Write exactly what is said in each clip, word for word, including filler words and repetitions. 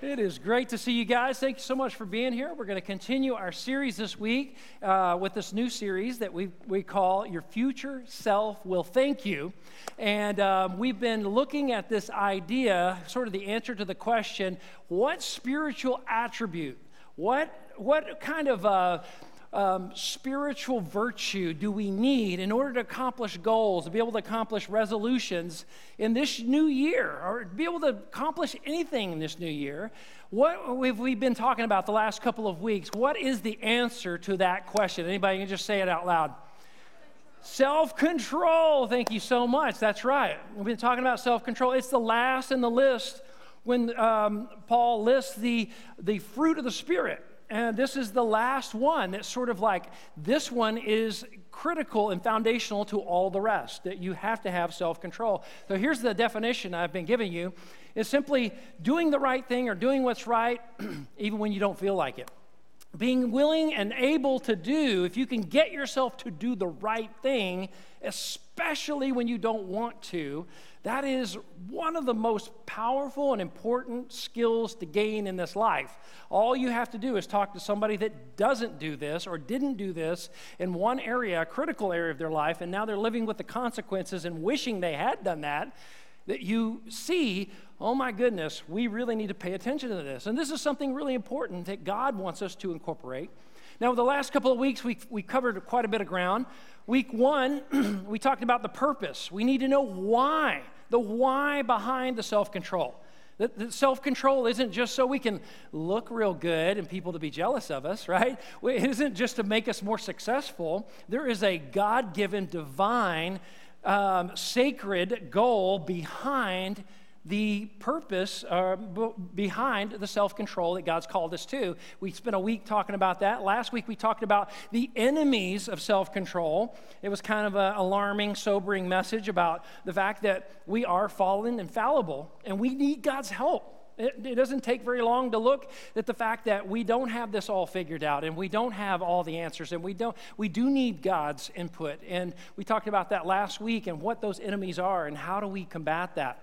It is great to see you guys. Thank you so much for being here. We're going to continue our series this week uh, with this new series that we we call Your Future Self Will Thank You. And um, we've been looking at this idea, sort of the answer to the question, what spiritual attribute, what, what kind of uh, um, spiritual virtue do we need in order to accomplish goals, to be able to accomplish resolutions in this new year, or be able to accomplish anything in this new year? What have we been talking about the last couple of weeks? What is the answer to that question? Anybody can just say it out loud. Self-control. Thank you so much. That's right. We've been talking about self-control. It's the last in the list when um, Paul lists the the fruit of the Spirit. And this is the last one that's sort of like, this one is critical and foundational to all the rest, that you have to have self-control. So here's the definition I've been giving you. It's simply doing the right thing or doing what's right even when you don't feel like it. Being willing and able to do, if you can get yourself to do the right thing, especially when you don't want to, that is one of the most powerful and important skills to gain in this life. All you have to do is talk to somebody that doesn't do this or didn't do this in one area, a critical area of their life, and now they're living with the consequences and wishing they had done that, that you see, oh my goodness, we really need to pay attention to this. And this is something really important that God wants us to incorporate. Now, the last couple of weeks, we we covered quite a bit of ground. Week one, we talked about the purpose. We need to know why, the why behind the self-control. That, that self-control isn't just so we can look real good and people to be jealous of us, right? It isn't just to make us more successful. There is a God-given, divine, Um, sacred goal behind the purpose, uh, b- behind the self-control that God's called us to. We spent a week talking about that. Last week we talked about the enemies of self-control. It was kind of an alarming, sobering message about the fact that we are fallen and fallible, and we need God's help. It, it doesn't take very long to look at the fact that we don't have this all figured out, and we don't have all the answers, and we don't. We do need God's input, and we talked about that last week and what those enemies are and how do we combat that.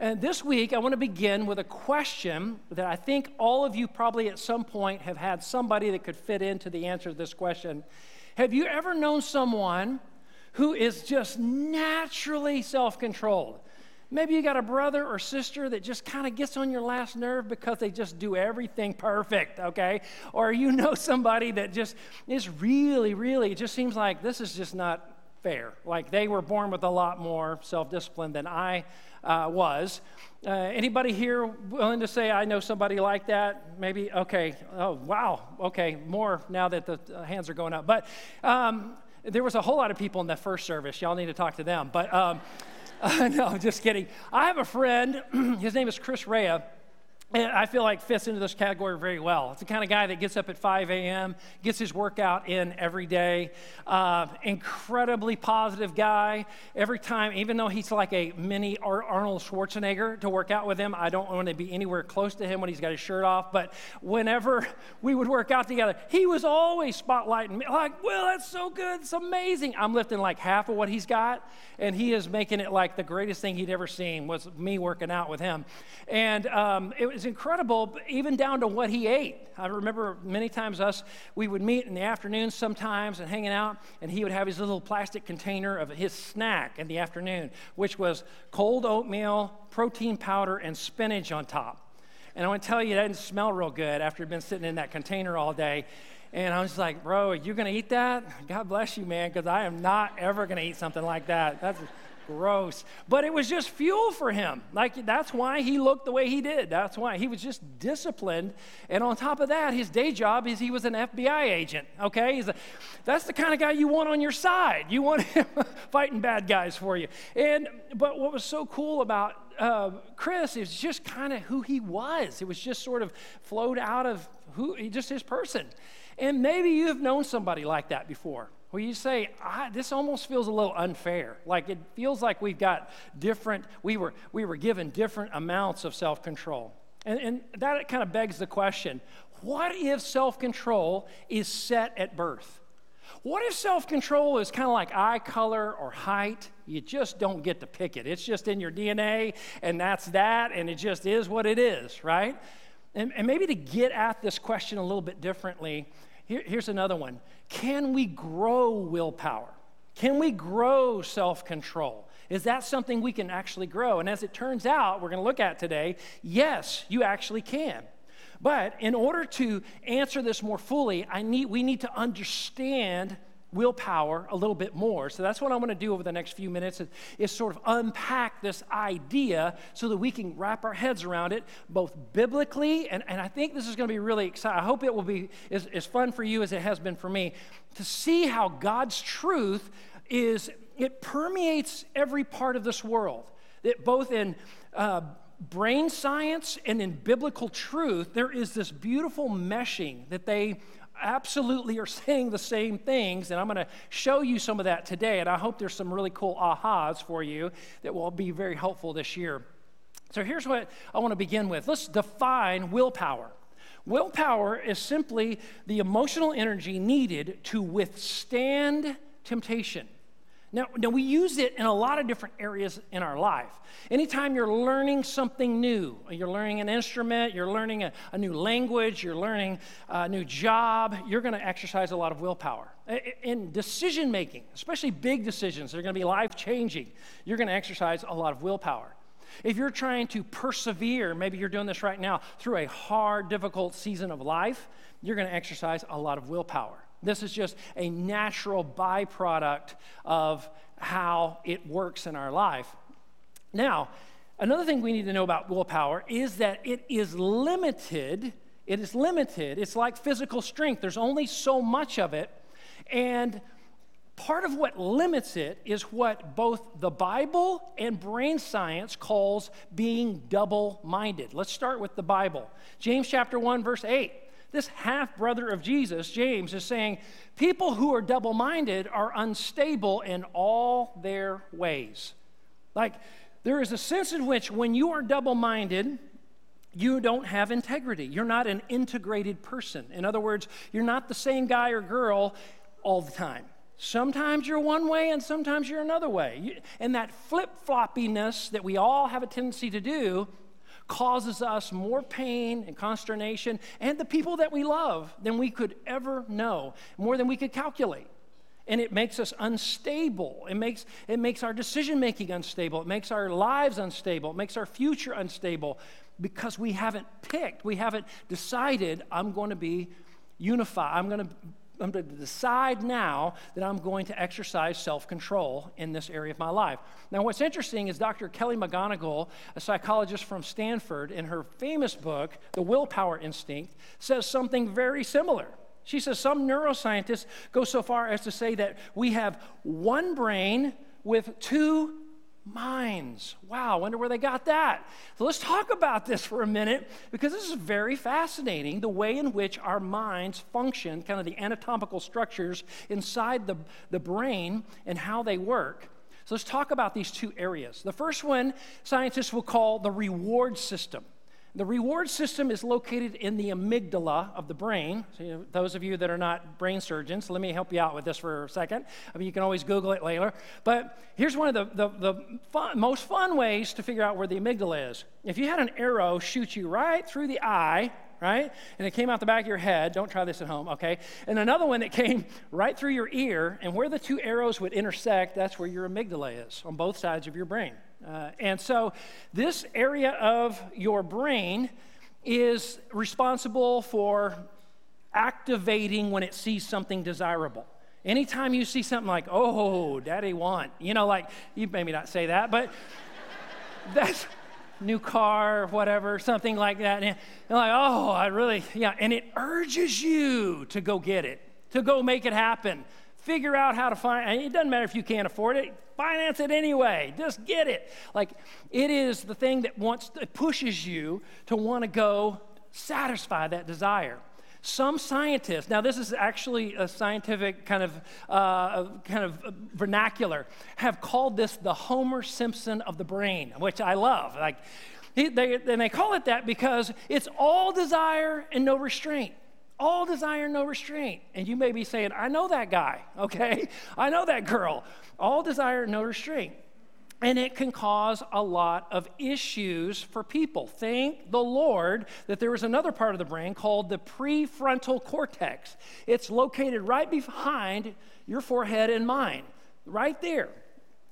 And this week, I want to begin with a question that I think all of you probably at some point have had somebody that could fit into the answer to this question. Have you ever known someone who is just naturally self-controlled? Maybe you got a brother or sister that just kind of gets on your last nerve because they just do everything perfect, okay? Or you know somebody that just is really, really, it just seems like this is just not fair. Like they were born with a lot more self-discipline than I uh, was. Uh, anybody here willing to say, I know somebody like that? Maybe, okay, oh, wow, okay, more now that the hands are going up. But um, there was a whole lot of people in the first service. Y'all need to talk to them. But... Um, Uh, no, I'm just kidding. I have a friend, his name is Chris Raya, and I feel like fits into this category very well. It's the kind of guy that gets up at five a.m., gets his workout in every day, uh, incredibly positive guy. Every time, even though he's like a mini Ar- Arnold Schwarzenegger to work out with him, I don't want to be anywhere close to him when he's got his shirt off, but whenever we would work out together, he was always spotlighting me, like, well, that's so good, it's amazing. I'm lifting like half of what he's got, and he is making it like the greatest thing he'd ever seen was me working out with him. And um, it was incredible, even down to what he ate. I remember many times us, we would meet in the afternoon sometimes and hanging out, and he would have his little plastic container of his snack in the afternoon, which was cold oatmeal, protein powder, and spinach on top. And I want to tell you, that didn't smell real good after you've been sitting in that container all day. And I was like, bro, you're going to eat that? God bless you, man, because I am not ever going to eat something like that. That's gross. But it was just fuel for him. Like, that's why he looked the way he did. That's why he was just disciplined. And on top of that, his day job is he was an F B I agent, okay? He's a, that's the kind of guy you want on your side. You want him fighting bad guys for you. And but what was so cool about uh, Chris is just kind of who he was. It was just sort of flowed out of who, just his person. And maybe you have known somebody like that before. Well, you say, I, this almost feels a little unfair. Like it feels like we've got different, we were we were given different amounts of self-control. And, and that kind of begs the question, what if self-control is set at birth? What if self-control is kind of like eye color or height? You just don't get to pick it. It's just in your D N A, and that's that, and it just is what it is, right? And, and maybe to get at this question a little bit differently, here, here's another one. Can we grow willpower? Can we grow self-control? Is that something we can actually grow? And as it turns out, we're going to look at today, yes, you actually can. But in order to answer this more fully, I need we need to understand willpower a little bit more. So that's what I'm going to do over the next few minutes is, is sort of unpack this idea so that we can wrap our heads around it, both biblically, and, and I think this is going to be really exciting. I hope it will be as, as fun for you as it has been for me to see how God's truth is, it permeates every part of this world, it, both in uh, brain science and in biblical truth. There is this beautiful meshing that they absolutely are saying the same things, and I'm going to show you some of that today, and I hope there's some really cool ahas for you that will be very helpful this year. So here's what I want to begin with. Let's define willpower. Willpower is simply the emotional energy needed to withstand temptation. Now, now, we use it in a lot of different areas in our life. Anytime you're learning something new, you're learning an instrument, you're learning a, a new language, you're learning a new job, you're going to exercise a lot of willpower. In decision-making, especially big decisions that are going to be life-changing, you're going to exercise a lot of willpower. If you're trying to persevere, maybe you're doing this right now, through a hard, difficult season of life, you're going to exercise a lot of willpower. This is just a natural byproduct of how it works in our life. Now, another thing we need to know about willpower is that it is limited. It is limited. It's like physical strength. There's only so much of it. And part of what limits it is what both the Bible and brain science calls being double-minded. Let's start with the Bible. James chapter one, verse eight. This half-brother of Jesus, James, is saying, people who are double-minded are unstable in all their ways. Like, there is a sense in which when you are double-minded, you don't have integrity. You're not an integrated person. In other words, you're not the same guy or girl all the time. Sometimes you're one way and sometimes you're another way. And that flip-floppiness that we all have a tendency to do causes us more pain and consternation and the people that we love than we could ever know, more than we could calculate. And it makes us unstable. It makes it makes our decision-making unstable. It makes our lives unstable. It makes our future unstable because we haven't picked. We haven't decided, I'm going to be unified. I'm going to, I'm going to decide now that I'm going to exercise self-control in this area of my life. Now, what's interesting is Doctor Kelly McGonigal, a psychologist from Stanford, in her famous book, The Willpower Instinct, says something very similar. She says some neuroscientists go so far as to say that we have one brain with two minds. Wow, I wonder where they got that. So let's talk about this for a minute, because this is very fascinating, the way in which our minds function, kind of the anatomical structures inside the, the brain and how they work. So let's talk about these two areas. The first one, scientists will call the reward system. The reward system is located in the amygdala of the brain. So, you know, those of you that are not brain surgeons, let me help you out with this for a second. I mean, you can always Google it later. But here's one of the, the, the fun, most fun ways to figure out where the amygdala is. If you had an arrow shoot you right through the eye, right, and it came out the back of your head, don't try this at home, okay? And another one that came right through your ear, and where the two arrows would intersect, that's where your amygdala is, on both sides of your brain. Uh, and so this area of your brain is responsible for activating when it sees something desirable. Anytime you see something like, oh, daddy want, you know, like, you maybe not say that, but that's new car or whatever, something like that. And you're like, oh, I really, yeah. And it urges you to go get it, to go make it happen. Figure out how to find, it doesn't matter if you can't afford it, finance it anyway, just get it. Like, it is the thing that wants, it pushes you to want to go satisfy that desire. Some scientists, now this is actually a scientific kind of uh, kind of vernacular, have called this the Homer Simpson of the brain, which I love. Like, he, they, and they call it that because it's all desire and no restraint. All desire and no restraint. And you may be saying, I know that guy, okay? I know that girl. All desire and no restraint. And it can cause a lot of issues for people. Thank the Lord that there is another part of the brain called the prefrontal cortex. It's located right behind your forehead and mine, right there.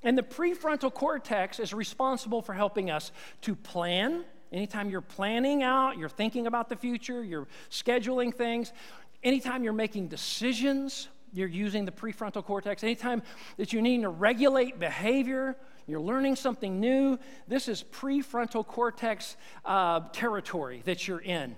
And the prefrontal cortex is responsible for helping us to plan. Anytime you're planning out, you're thinking about the future, you're scheduling things, anytime you're making decisions, you're using the prefrontal cortex. Anytime that you need to regulate behavior, you're learning something new, this is prefrontal cortex uh, territory that you're in.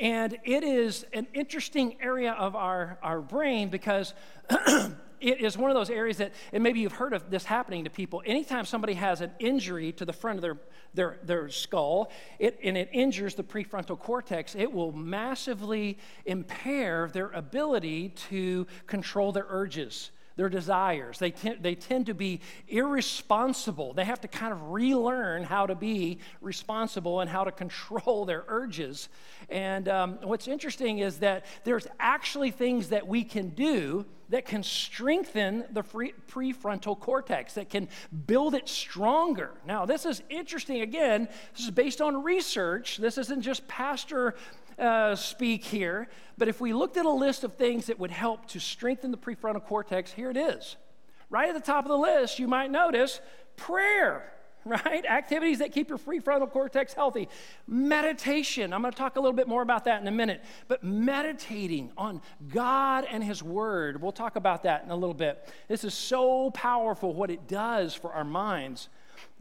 And it is an interesting area of our, our brain because it is one of those areas that, and maybe you've heard of this happening to people, anytime somebody has an injury to the front of their, their, their skull, it, and it injures the prefrontal cortex, it will massively impair their ability to control their urges, their desires. They, te- they tend to be irresponsible. They have to kind of relearn how to be responsible and how to control their urges. And um, what's interesting is that there's actually things that we can do that can strengthen the free- prefrontal cortex, that can build it stronger. Now, this is interesting. Again, this is based on research. This isn't just pastor Uh, speak here, but if we looked at a list of things that would help to strengthen the prefrontal cortex, here it is. Right at the top of the list, you might notice prayer, right? Activities that keep your prefrontal cortex healthy. Meditation. I'm going to talk a little bit more about that in a minute, but meditating on God and His Word. We'll talk about that in a little bit. This is so powerful what it does for our minds.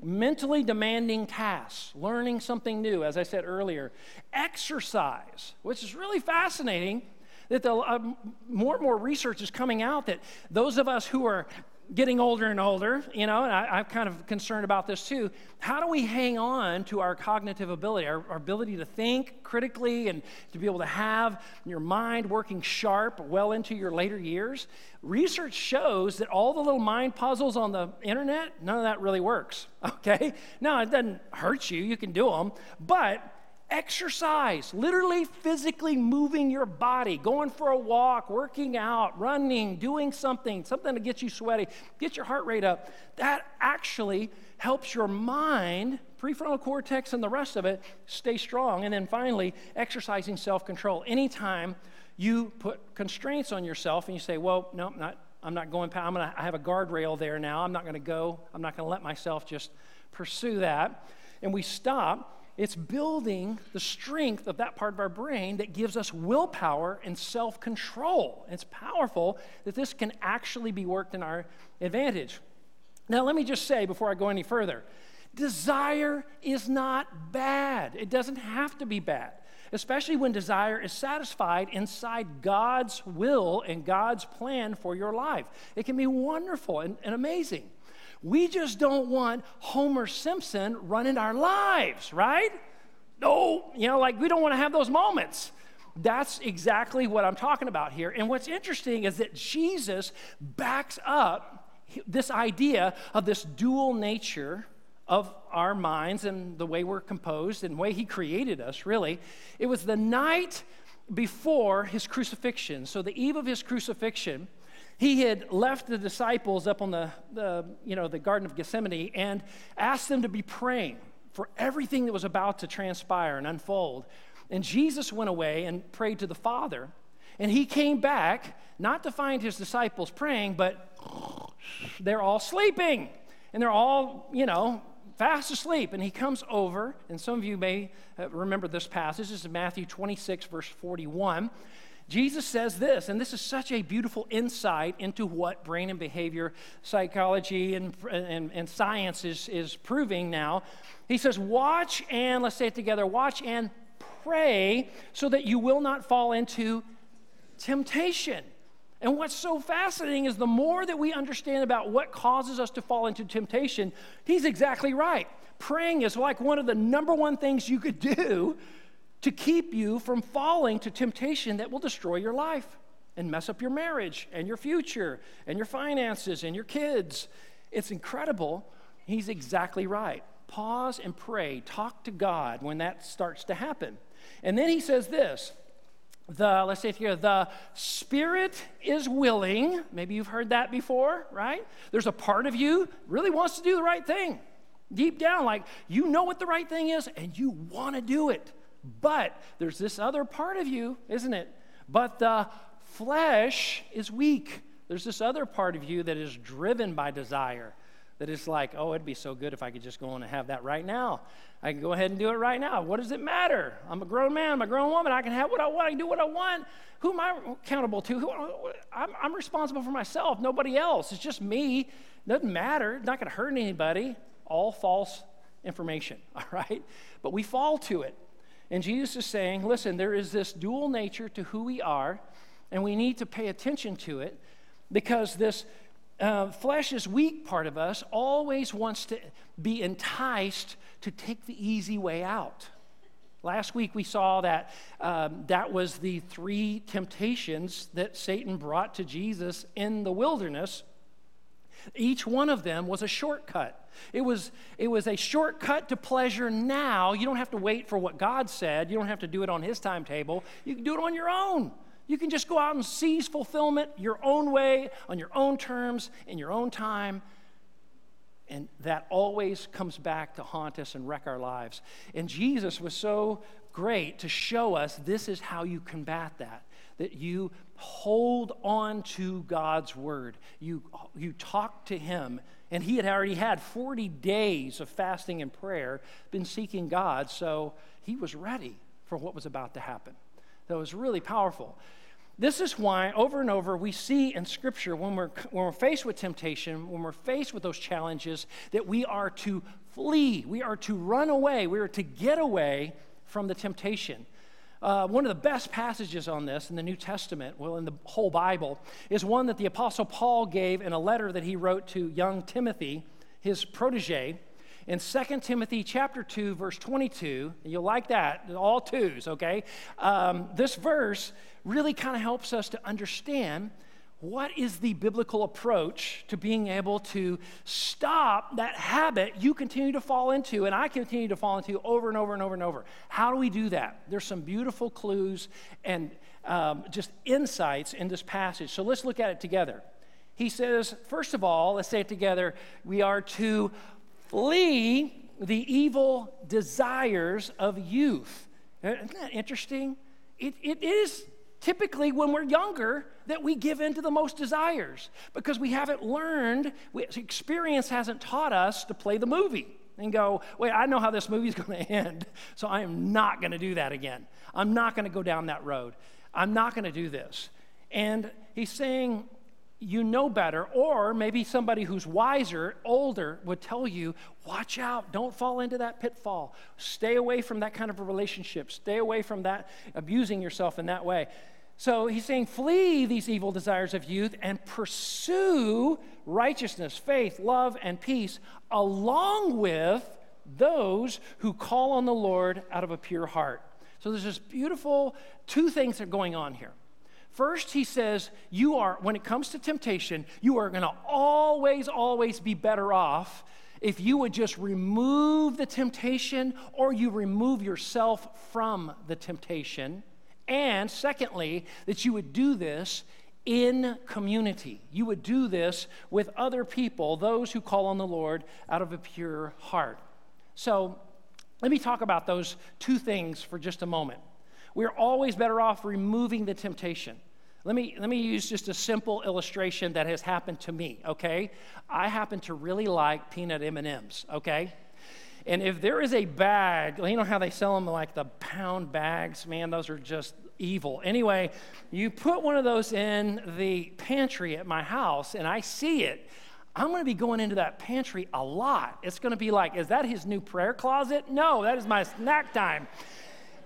Mentally demanding tasks, learning something new, as I said earlier. Exercise, which is really fascinating that the, uh, more and more research is coming out that those of us who are getting older and older, you know, and I, I'm kind of concerned about this too, how do we hang on to our cognitive ability, our, our ability to think critically and to be able to have your mind working sharp well into your later years? Research shows that all the little mind puzzles on the internet, none of that really works, okay? Now, it doesn't hurt you, you can do them, but exercise, literally physically moving your body, going for a walk, working out, running, doing something, something to get you sweaty, get your heart rate up, that actually helps your mind, prefrontal cortex and the rest of it, stay strong. And then finally, exercising self-control. Anytime you put constraints on yourself and you say, well, no, I'm not, I'm not going, I'm gonna, I have a guardrail there now, I'm not going to go, I'm not going to let myself just pursue that, and we stop, it's building the strength of that part of our brain that gives us willpower and self-control. It's powerful that this can actually be worked in our advantage. Now, let me just say before I go any further, desire is not bad. It doesn't have to be bad, especially when desire is satisfied inside God's will and God's plan for your life. It can be wonderful and, and amazing. We just don't want Homer Simpson running our lives, right? No, you know, like we don't want to have those moments. That's exactly what I'm talking about here. And what's interesting is that Jesus backs up this idea of this dual nature of our minds and the way we're composed and the way He created us, really. It was the night before His crucifixion. So the eve of His crucifixion, He had left the disciples up on the, the, you know, the Garden of Gethsemane and asked them to be praying for everything that was about to transpire and unfold. And Jesus went away and prayed to the Father. And He came back, not to find His disciples praying, but they're all sleeping. And they're all, you know, fast asleep. And He comes over, and some of you may remember this passage. This is Matthew twenty-six, verse forty-one. Jesus says this, and this is such a beautiful insight into what brain and behavior psychology and, and, and science is, is proving now. He says, watch and, let's say it together, watch and pray so that you will not fall into temptation. And what's so fascinating is the more that we understand about what causes us to fall into temptation, he's exactly right. Praying is like one of the number one things you could do to keep you from falling to temptation that will destroy your life and mess up your marriage and your future and your finances and your kids. It's incredible. He's exactly right. Pause and pray. Talk to God when that starts to happen. And then he says this, the, let's say it here, the spirit is willing. Maybe you've heard that before, right? There's a part of you really wants to do the right thing. Deep down, like, you know what the right thing is and you want to do it. But there's this other part of you, isn't it? But the flesh is weak. There's this other part of you that is driven by desire. That it's like, oh, it'd be so good if I could just go on and have that right now. I can go ahead and do it right now. What does it matter? I'm a grown man. I'm a grown woman. I can have what I want. I can do what I want. Who am I accountable to? Who, I'm, I'm responsible for myself, nobody else. It's just me. It doesn't matter. It's not going to hurt anybody. All false information, all right? But we fall to it. And Jesus is saying, listen, there is this dual nature to who we are, and we need to pay attention to it because this Uh, flesh is weak part of us always wants to be enticed to take the easy way out. Last week we saw that um, that was the three temptations that Satan brought to Jesus in the wilderness. Each one of them was a shortcut. It was it was a shortcut to pleasure now. You don't have to wait for what God said. You don't have to do it on his timetable. You can do it on your own. You can just go out and seize fulfillment your own way, on your own terms, in your own time. And that always comes back to haunt us and wreck our lives. And Jesus was so great to show us this is how you combat that, that you hold on to God's word. You, you talk to him. And he had already had forty days of fasting and prayer, been seeking God, so he was ready for what was about to happen. That was really powerful. This is why over and over we see in Scripture when we're when we're faced with temptation, when we're faced with those challenges, that we are to flee, we are to run away, we are to get away from the temptation. Uh, one of the best passages on this in the New Testament, well, in the whole Bible, is one that the Apostle Paul gave in a letter that he wrote to young Timothy, his protege. In Second Timothy chapter two, verse twenty-two, and you'll like that, all twos, okay? Um, this verse really kind of helps us to understand what is the biblical approach to being able to stop that habit you continue to fall into and I continue to fall into over and over and over and over. How do we do that? There's some beautiful clues and um, just insights in this passage. So let's look at it together. He says, first of all, let's say it together, we are to flee the evil desires of youth. Isn't that interesting? It, it is typically when we're younger that we give in to the most desires because we haven't learned, we, experience hasn't taught us to play the movie and go, wait, I know how this movie's going to end, so I am not going to do that again. I'm not going to go down that road. I'm not going to do this. And he's saying, you know better, or maybe somebody who's wiser, older, would tell you, watch out, don't fall into that pitfall. Stay away from that kind of a relationship. Stay away from that, abusing yourself in that way. So he's saying, flee these evil desires of youth and pursue righteousness, faith, love, and peace, along with those who call on the Lord out of a pure heart. So there's this beautiful two things that are going on here. First, he says, you are, when it comes to temptation, you are going to always, always be better off if you would just remove the temptation or you remove yourself from the temptation. And secondly, that you would do this in community. You would do this with other people, those who call on the Lord out of a pure heart. So let me talk about those two things for just a moment. We're always better off removing the temptation. Let me let me use just a simple illustration that has happened to me, okay? I happen to really like peanut M and M's, okay? And if there is a bag, you know how they sell them like the pound bags? Man, those are just evil. Anyway, you put one of those in the pantry at my house and I see it, I'm going to be going into that pantry a lot. It's going to be like, is that his new prayer closet? No, that is my snack time.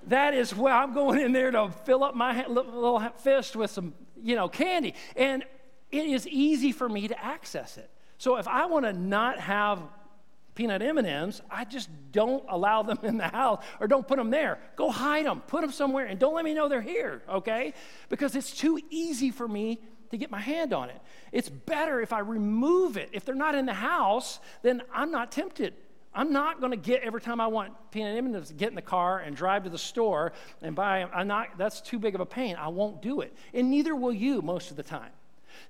That is where I'm going in there to fill up my little fist with some, you know, candy. And it is easy for me to access it. So if I want to not have peanut M and M's, I just don't allow them in the house or don't put them there. Go hide them, put them somewhere, and don't let me know they're here, okay? Because it's too easy for me to get my hand on it. It's better if I remove it. If they're not in the house, then I'm not tempted. I'm not going to get every time I want peanut M and M's to get in the car and drive to the store and buy them. I'm not, that's too big of a pain. I won't do it. And neither will you most of the time.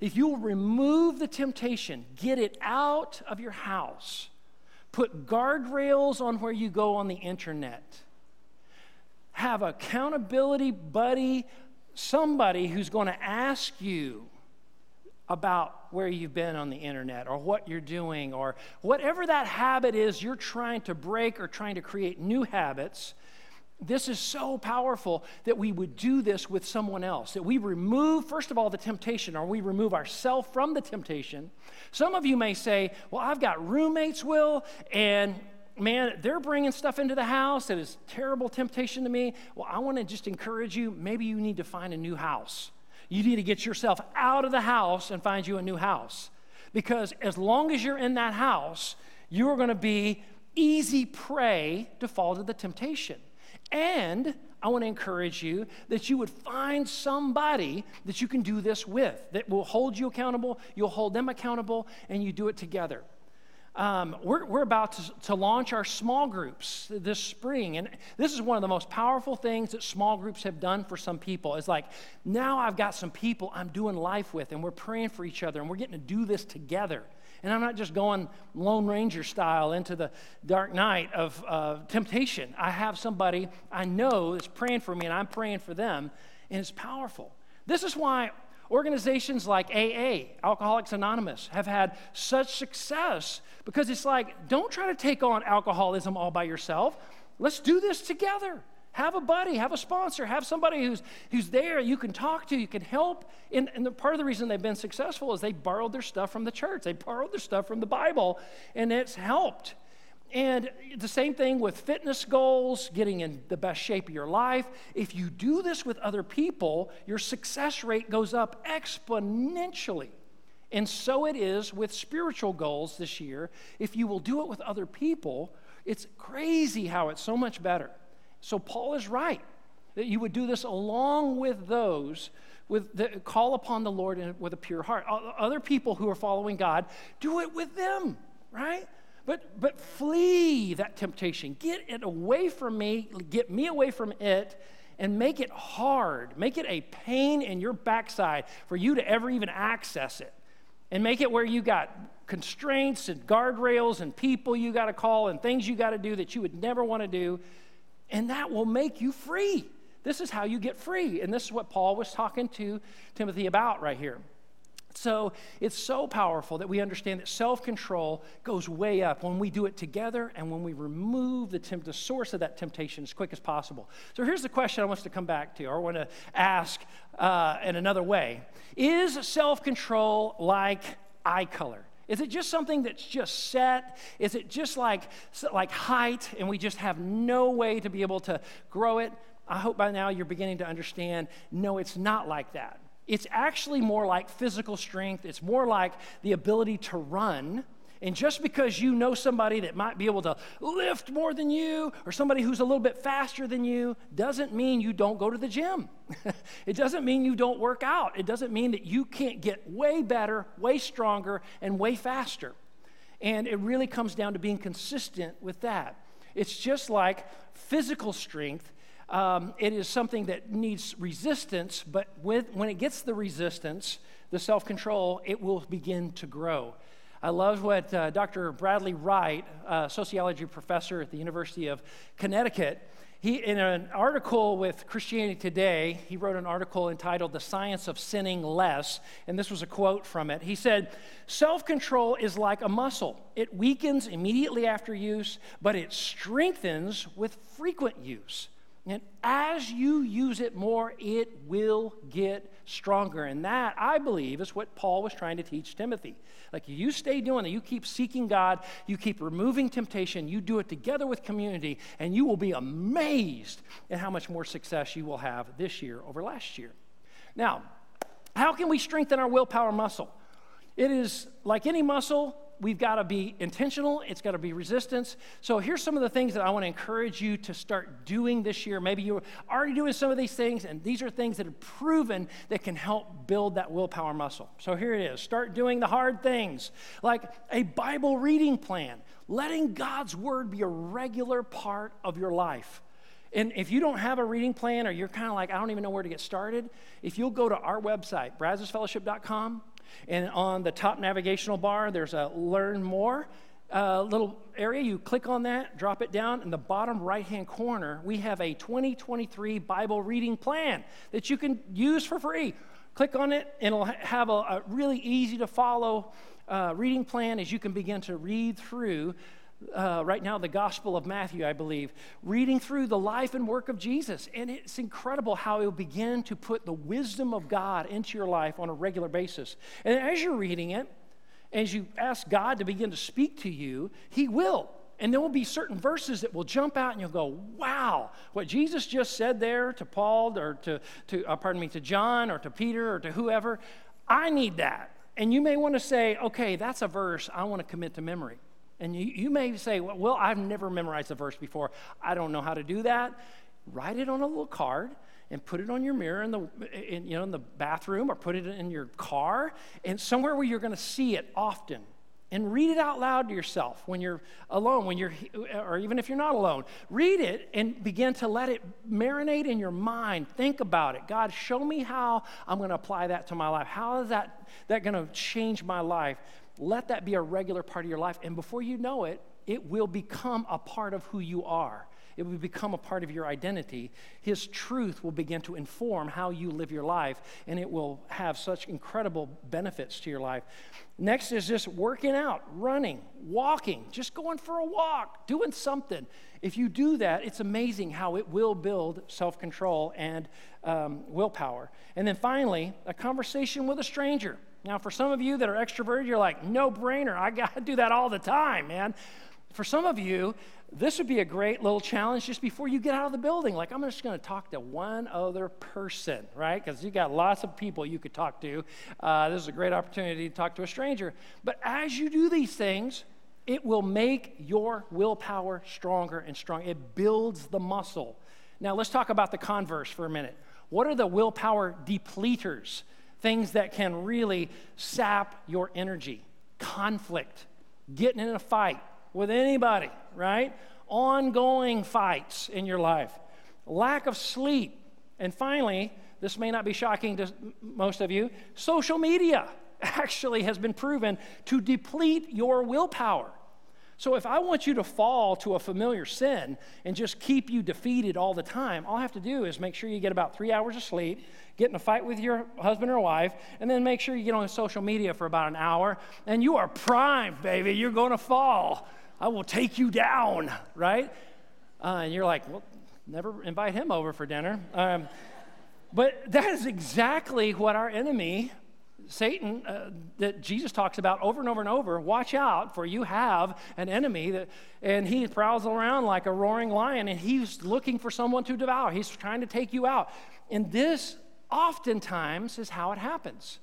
If you will remove the temptation, get it out of your house, put guardrails on where you go on the internet, have an accountability buddy, somebody who's going to ask you about where you've been on the internet or what you're doing or whatever that habit is you're trying to break or trying to create new habits. This is so powerful that we would do this with someone else, that we remove, first of all, the temptation, or we remove ourselves from the temptation. Some of you may say, well, I've got roommates, Will, and man, they're bringing stuff into the house that is terrible temptation to me. Well, I want to just encourage you, maybe you need to find a new house. You need to get yourself out of the house and find you a new house, because as long as you're in that house, you are going to be easy prey to fall to the temptation. And I want to encourage you that you would find somebody that you can do this with, that will hold you accountable, you'll hold them accountable, and you do it together. Um, we're, we're about to, to launch our small groups this spring, and this is one of the most powerful things that small groups have done for some people. It's like, now I've got some people I'm doing life with, and we're praying for each other, and we're getting to do this together. And I'm not just going Lone Ranger style into the dark night of uh, temptation. I have somebody I know that's praying for me, and I'm praying for them, and it's powerful. This is why organizations like A A, Alcoholics Anonymous, have had such success, because it's like, don't try to take on alcoholism all by yourself. Let's do this together. Have a buddy, have a sponsor, have somebody who's who's there you can talk to, you can help. And, and the, part of the reason they've been successful is they borrowed their stuff from the church. They borrowed their stuff from the Bible, and it's helped. And the same thing with fitness goals, getting in the best shape of your life. If you do this with other people, your success rate goes up exponentially. And so it is with spiritual goals this year. If you will do it with other people, it's crazy how it's so much better. So Paul is right that you would do this along with those with the, call upon the Lord in, with a pure heart. Other people who are following God, do it with them, right? But but flee that temptation. Get it away from me. Get me away from it, and make it hard. Make it a pain in your backside for you to ever even access it, and make it where you got constraints and guardrails and people you got to call and things you got to do that you would never want to do. And that will make you free. This is how you get free. And this is what Paul was talking to Timothy about right here. So it's so powerful that we understand that self-control goes way up when we do it together and when we remove the, temp- the source of that temptation as quick as possible. So here's the question I want us to come back to, or I want to ask uh, in another way. Is self-control like eye color? Is it just something that's just set? Is it just like like height, and we just have no way to be able to grow it? I hope by now you're beginning to understand, no, it's not like that. It's actually more like physical strength. It's more like the ability to run. And just because you know somebody that might be able to lift more than you, or somebody who's a little bit faster than you, doesn't mean you don't go to the gym. It doesn't mean you don't work out. It doesn't mean that you can't get way better, way stronger, and way faster. And it really comes down to being consistent with that. It's just like physical strength. Um, it is something that needs resistance, but with, when it gets the resistance, the self-control, it will begin to grow. I love what uh, Doctor Bradley Wright, uh, sociology professor at the University of Connecticut, he in an article with Christianity Today, he wrote an article entitled "The Science of Sinning Less," and this was a quote from it. He said, "Self-control is like a muscle. It weakens immediately after use, but it strengthens with frequent use. And as you use it more, it will get stronger." And that, I believe, is what Paul was trying to teach Timothy. Like, you stay doing it. You keep seeking God. You keep removing temptation. You do it together with community, and you will be amazed at how much more success you will have this year over last year. Now, how can we strengthen our willpower muscle? It is like any muscle. we've got to be intentional. It's got to be resistance. So here's some of the things that I want to encourage you to start doing this year. Maybe you're already doing some of these things, and these are things that have proven that can help build that willpower muscle. So here it is. Start doing the hard things, like a Bible reading plan, letting God's word be a regular part of your life. And if you don't have a reading plan, or you're kind of like, I don't even know where to get started, if you'll go to our website, Brazos Fellowship dot com, and on the top navigational bar, there's a Learn More uh, little area. You click on that, drop it down. In the bottom right-hand corner, we have a twenty twenty-three Bible reading plan that you can use for free. Click on it, and it'll have a, a really easy-to-follow uh, reading plan as you can begin to read through Uh, right now, the Gospel of Matthew, I believe, reading through the life and work of Jesus. And it's incredible how it'll begin to put the wisdom of God into your life on a regular basis. And as you're reading it, as you ask God to begin to speak to you, He will. And there will be certain verses that will jump out, and you'll go, wow, what Jesus just said there to Paul, or to, to uh, pardon me, to John, or to Peter, or to whoever, I need that. And you may want to say, okay, that's a verse I want to commit to memory. And you, you may say, well, I've never memorized a verse before. I don't know how to do that. Write it on a little card and put it on your mirror in the in, you know, in the bathroom, or put it in your car, and somewhere where you're going to see it often. And read it out loud to yourself when you're alone, when you're, or even if you're not alone. Read it and begin to let it marinate in your mind. Think about it. God, show me how I'm going to apply that to my life. How is that, that going to change my life? Let that be a regular part of your life. And before you know it, it will become a part of who you are. It will become a part of your identity. His truth will begin to inform how you live your life, and it will have such incredible benefits to your life. Next is just working out, running, walking, just going for a walk, doing something. If you do that, it's amazing how it will build self-control and um, willpower. And then finally, a conversation with a stranger. Now, for some of you that are extroverted, you're like, no brainer, I got to do that all the time, man. For some of you, this would be a great little challenge just before you get out of the building. Like, I'm just going to talk to one other person, right? Because you got lots of people you could talk to. Uh, this is a great opportunity to talk to a stranger. But as you do these things, it will make your willpower stronger and stronger. It builds the muscle. Now, let's talk about the converse for a minute. What are the willpower depleters? Things that can really sap your energy. Conflict, getting in a fight with anybody, right? Ongoing fights in your life. Lack of sleep. And finally, this may not be shocking to most of you, social media actually has been proven to deplete your willpower. So if I want you to fall to a familiar sin and just keep you defeated all the time, all I have to do is make sure you get about three hours of sleep, get in a fight with your husband or wife, and then make sure you get on social media for about an hour, and you are primed, baby. You're going to fall. I will take you down, right? Uh, and you're like, well, never invite him over for dinner. Um, but that is exactly what our enemy Satan, uh, that Jesus talks about over and over and over. Watch out, for you have an enemy, that, and he prowls around like a roaring lion, and he's looking for someone to devour. He's trying to take you out. And this oftentimes is how it happens,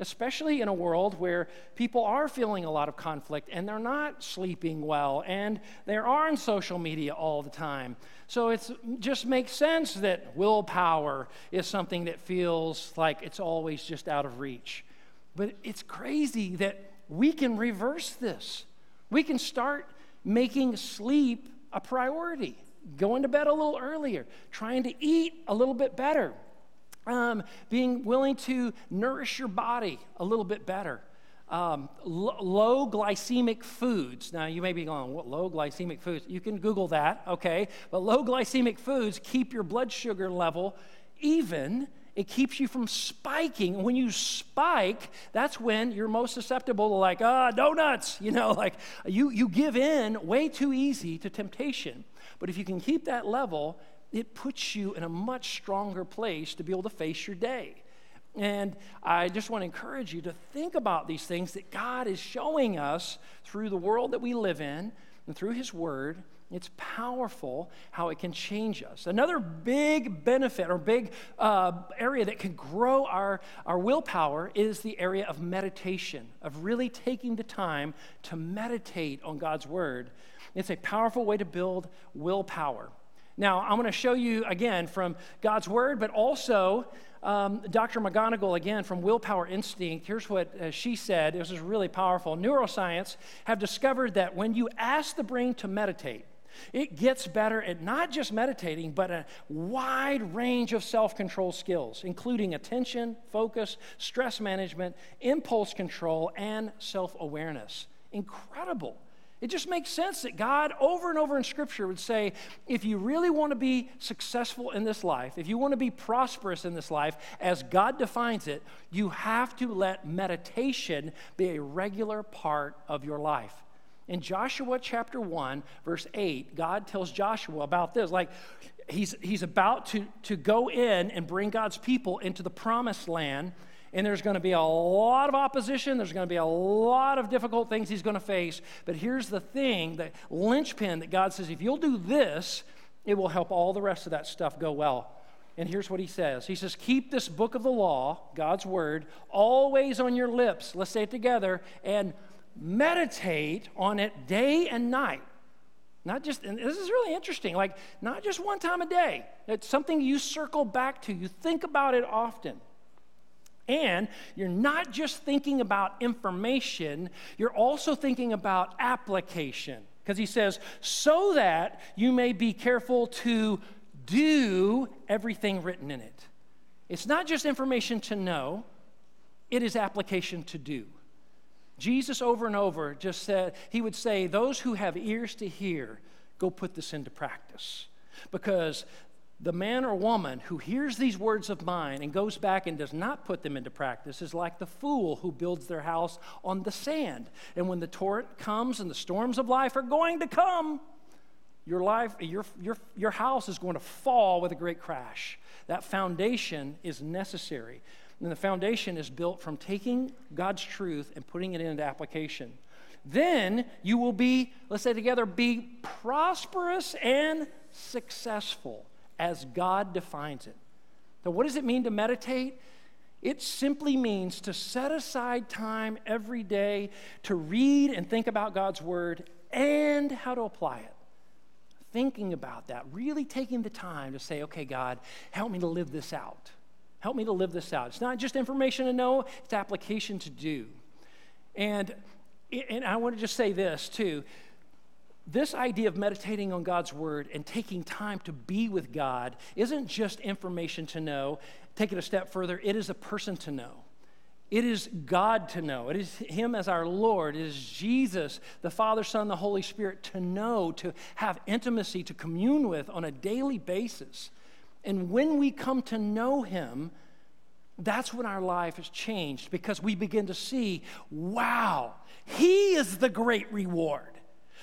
especially in a world where people are feeling a lot of conflict, and they're not sleeping well, and they're on social media all the time. So it just makes sense that willpower is something that feels like it's always just out of reach. But it's crazy that we can reverse this. We can start making sleep a priority, going to bed a little earlier, trying to eat a little bit better, Um, being willing to nourish your body a little bit better. Um, l- low glycemic foods. Now, you may be going, what, low glycemic foods? You can Google that, okay? But low glycemic foods keep your blood sugar level even. It keeps you from spiking. When you spike, that's when you're most susceptible to, like, ah, donuts. You know, like, you, you give in way too easy to temptation. But if you can keep that level, it puts you in a much stronger place to be able to face your day. And I just want to encourage you to think about these things that God is showing us through the world that we live in and through His Word, It's powerful how it can change us. Another big benefit or big uh, area that can grow our, our willpower is the area of meditation, of really taking the time to meditate on God's word. It's a powerful way to build willpower. Now, I'm going to show you, again, from God's word, but also um, Doctor McGonigal, again, from Willpower Instinct. Here's what uh, she said. This is really powerful. Neuroscience have discovered that when you ask the brain to meditate, it gets better at not just meditating, but a wide range of self-control skills, including attention, focus, stress management, impulse control, and self-awareness. Incredible. It just makes sense that God over and over in Scripture would say, if you really want to be successful in this life, if you want to be prosperous in this life, as God defines it, you have to let meditation be a regular part of your life. In Joshua chapter one, verse eight, God tells Joshua about this. Like, he's he's about to, to go in and bring God's people into the promised land, and there's going to be a lot of opposition. There's going to be a lot of difficult things he's going to face. But here's the thing, the linchpin that God says, if you'll do this, it will help all the rest of that stuff go well. And here's what he says. He says, keep this book of the law, God's word, always on your lips. Let's say it together. And meditate on it day and night. Not just, and this is really interesting, like not just one time a day. It's something you circle back to. You think about it often. And you're not just thinking about information, you're also thinking about application. Because he says, so that you may be careful to do everything written in it. It's not just information to know, it is application to do. Jesus over and over just said, he would say, those who have ears to hear, go put this into practice. Because the man or woman who hears these words of mine and goes back and does not put them into practice is like the fool who builds their house on the sand. And when the torrent comes and the storms of life are going to come, your life, your, your, your house is going to fall with a great crash. That foundation is necessary. And the foundation is built from taking God's truth and putting it into application. Then you will be, let's say together, be prosperous and successful as God defines it. So what does it mean to meditate? It simply means to set aside time every day to read and think about God's word and how to apply it. Thinking about that, really taking the time to say, okay, God, help me to live this out. Help me to live this out. It's not just information to know, it's application to do. And, and I want to just say this too. This idea of meditating on God's word and taking time to be with God isn't just information to know. Take it a step further, it is a person to know. It is God to know. It is Him as our Lord. It is Jesus, the Father, Son, the Holy Spirit to know, to have intimacy, to commune with on a daily basis. And when we come to know Him, that's when our life is changed because we begin to see, wow, He is the great reward.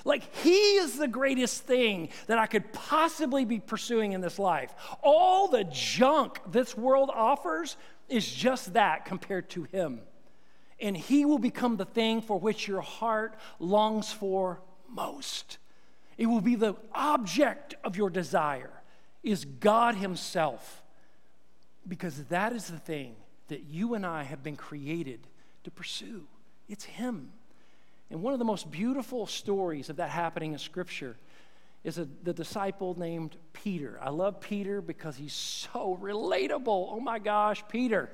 Like, He is the greatest thing that I could possibly be pursuing in this life. All the junk this world offers is just that compared to Him. And He will become the thing for which your heart longs for most. It will be the object of your desire. Is God Himself, because that is the thing that you and I have been created to pursue. It's Him. And one of the most beautiful stories of that happening in Scripture is a, the disciple named Peter. I love Peter because he's so relatable. Oh my gosh, Peter.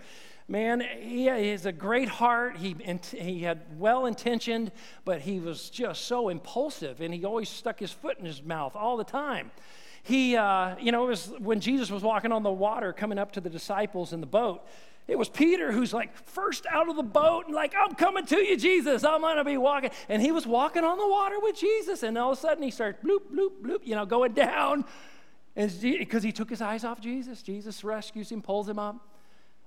Man, he has a great heart. He he had well-intentioned, but he was just so impulsive, and he always stuck his foot in his mouth all the time. He, uh, you know, it was when Jesus was walking on the water, coming up to the disciples in the boat, it was Peter who's like first out of the boat and like, I'm coming to you, Jesus. I'm going to be walking. And he was walking on the water with Jesus. And all of a sudden he starts bloop, bloop, bloop, you know, going down. And because he took his eyes off Jesus. Jesus rescues him, pulls him up.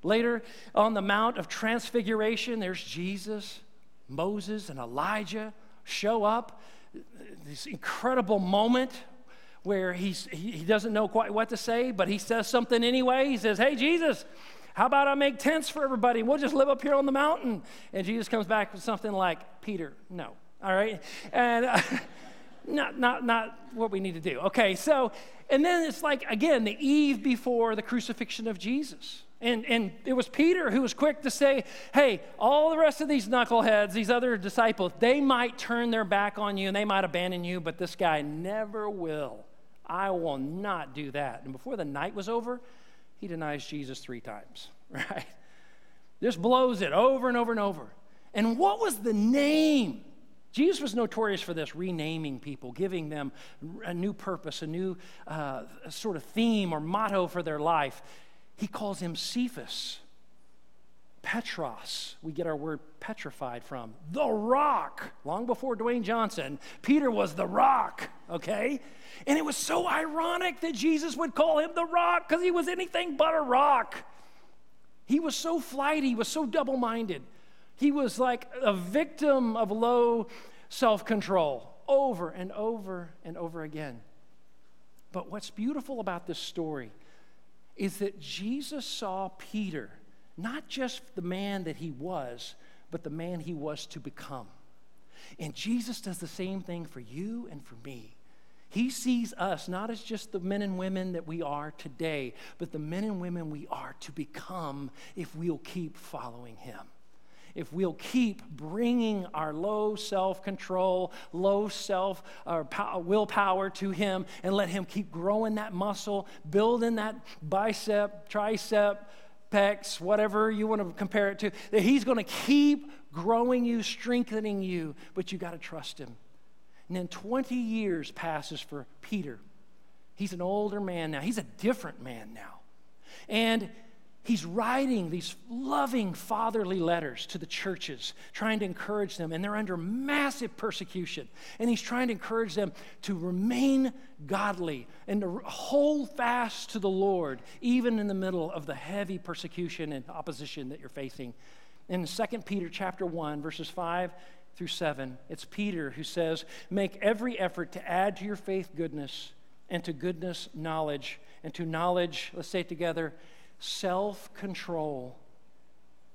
Later on the Mount of Transfiguration, there's Jesus, Moses, and Elijah show up. This incredible moment where he's, he, he doesn't know quite what to say, but he says something anyway. He says, hey, Jesus, how about I make tents for everybody? We'll just live up here on the mountain. And Jesus comes back with something like, Peter, no. All right? And uh, not not not what we need to do. Okay, so, and then it's like, again, the eve before the crucifixion of Jesus. And and it was Peter who was quick to say, hey, all the rest of these knuckleheads, these other disciples, they might turn their back on you and they might abandon you, but this guy never will. I will not do that. And before the night was over, he denies Jesus three times, right? This blows it over and over and over. And what was the name? Jesus was notorious for this, renaming people, giving them a new purpose, a new uh, sort of theme or motto for their life. He calls him Cephas, Petros. We get our word petrified from. The Rock. Long before Dwayne Johnson, Peter was the Rock, okay? And it was so ironic that Jesus would call him the Rock because he was anything but a rock. He was so flighty, he was so double-minded. He was like a victim of low self-control over and over and over again. But what's beautiful about this story is that Jesus saw Peter, not just the man that he was, but the man he was to become. And Jesus does the same thing for you and for me. He sees us not as just the men and women that we are today, but the men and women we are to become if we'll keep following him. If we'll keep bringing our low self-control, low self or pow- willpower to him and let him keep growing that muscle, building that bicep, tricep, pecs, whatever you want to compare it to, that he's going to keep growing you, strengthening you, but you got to trust him. And then twenty years passes for Peter. He's an older man now. He's a different man now. And he's writing these loving fatherly letters to the churches, trying to encourage them, and they're under massive persecution. And he's trying to encourage them to remain godly and to hold fast to the Lord, even in the middle of the heavy persecution and opposition that you're facing. In Second Peter chapter one, verses five through seven, it's Peter who says, "Make every effort to add to your faith goodness, and to goodness knowledge, and to knowledge," let's say it together, self-control.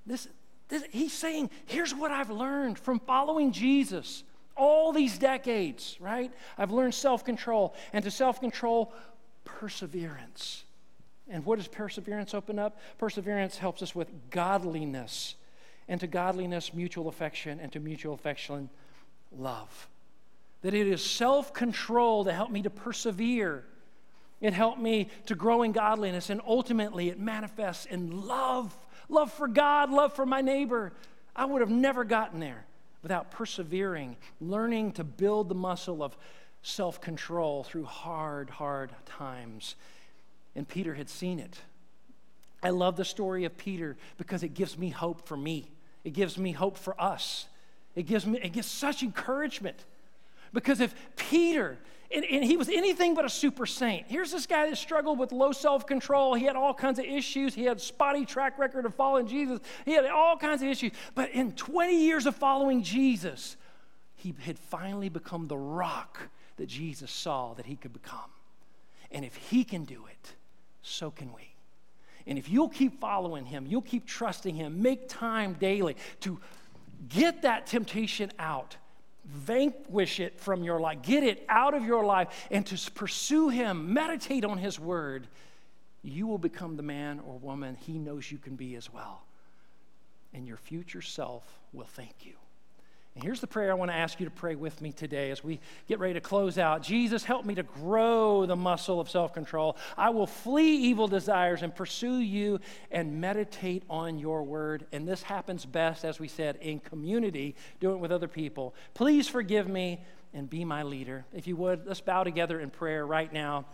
This, this, he's saying, here's what I've learned from following Jesus all these decades, right? I've learned self-control, and to self-control, perseverance. And what does perseverance open up? Perseverance helps us with godliness, and to godliness, mutual affection, and to mutual affection, love. That it is self-control that helped me to persevere. It helped me to grow in godliness, and ultimately it manifests in love, love for God, love for my neighbor. I would have never gotten there without persevering, learning to build the muscle of self-control through hard, hard times. And Peter had seen it. I love the story of Peter because it gives me hope for me. It gives me hope for us. It gives me, it gives such encouragement. Because if Peter, and, and he was anything but a super saint. Here's this guy that struggled with low self-control. He had all kinds of issues. He had spotty track record of following Jesus. He had all kinds of issues. But in twenty years of following Jesus, he had finally become the rock that Jesus saw that he could become. And if he can do it, so can we. And if you'll keep following him, you'll keep trusting him, make time daily to get that temptation out. Vanquish it from your life, get it out of your life, and to pursue him, meditate on his word, you will become the man or woman he knows you can be as well. And your future self will thank you. And here's the prayer I want to ask you to pray with me today as we get ready to close out. Jesus, help me to grow the muscle of self-control. I will flee evil desires and pursue you and meditate on your word. And this happens best, as we said, in community, doing it with other people. Please forgive me and be my leader. If you would, let's bow together in prayer right now.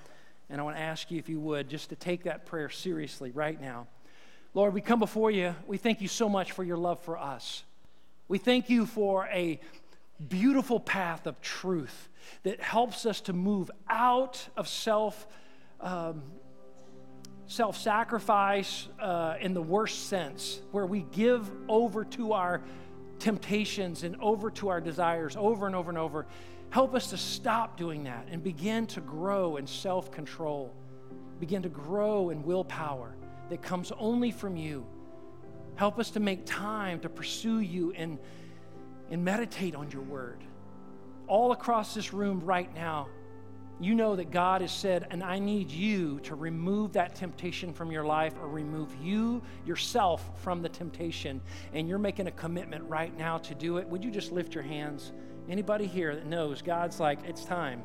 And I want to ask you, if you would, just to take that prayer seriously right now. Lord, we come before you. We thank you so much for your love for us. We thank you for a beautiful path of truth that helps us to move out of self, um, self-sacrifice uh, in the worst sense, where we give over to our temptations and over to our desires over and over and over. Help us to stop doing that and begin to grow in self-control, begin to grow in willpower that comes only from you. Help us to make time to pursue you and, and meditate on your word. all across this room right now, you know that God has said, and I need you to remove that temptation from your life, or remove you yourself from the temptation, and you're making a commitment right now to do it. Would you just lift your hands? Anybody here that knows God's like, it's time?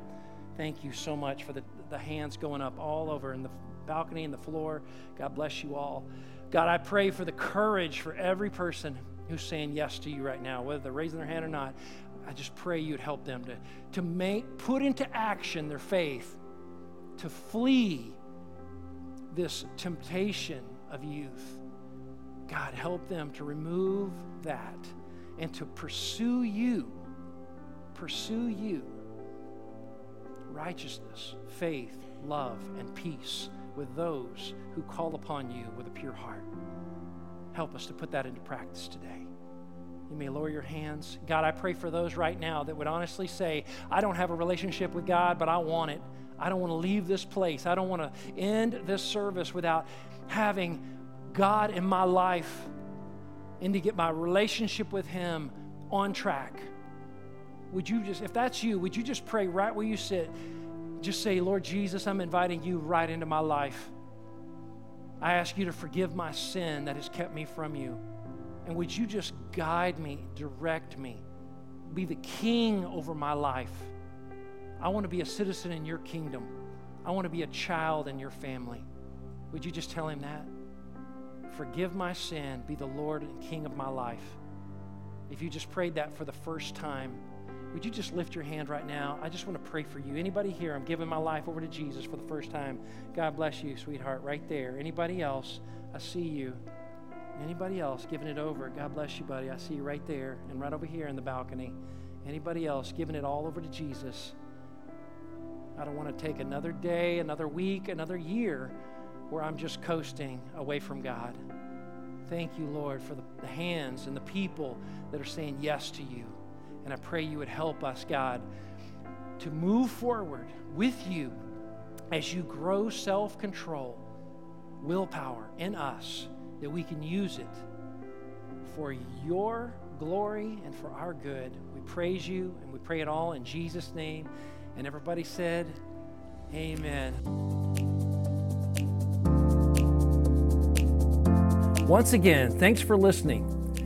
Thank you so much for the, the hands going up all over in the balcony and the floor. God bless you all. God, I pray for the courage for every person who's saying yes to you right now, whether they're raising their hand or not. I just pray you'd help them to, to make, put into action their faith, to flee this temptation of youth. God, help them to remove that and to pursue you, pursue you, righteousness, faith, love, and peace with those who call upon you with a pure heart. Help us to put that into practice today. You may lower your hands. God, I pray for those right now that would honestly say, I don't have a relationship with God, but I want it. I don't want to leave this place. I don't want to end this service without having God in my life and to get my relationship with Him on track. Would you just, if that's you, would you just pray right where you sit? Just say, Lord Jesus, I'm inviting you right into my life. I ask you to forgive my sin that has kept me from you. And would you just guide me, direct me, be the king over my life? I want to be a citizen in your kingdom. I want to be a child in your family. Would you just tell him that? Forgive my sin, be the Lord and King of my life. If you just prayed that for the first time, would you just lift your hand right now? I just want to pray for you. Anybody here, I'm giving my life over to Jesus for the first time. God bless you, sweetheart, right there. Anybody else? I see you. Anybody else giving it over? God bless you, buddy. I see you right there and right over here in the balcony. Anybody else giving it all over to Jesus? I don't want to take another day, another week, another year where I'm just coasting away from God. Thank you, Lord, for the hands and the people that are saying yes to you. And I pray you would help us, God, to move forward with you as you grow self-control, willpower in us, that we can use it for your glory and for our good. We praise you, and we pray it all in Jesus' name. And everybody said, amen. Once again, thanks for listening.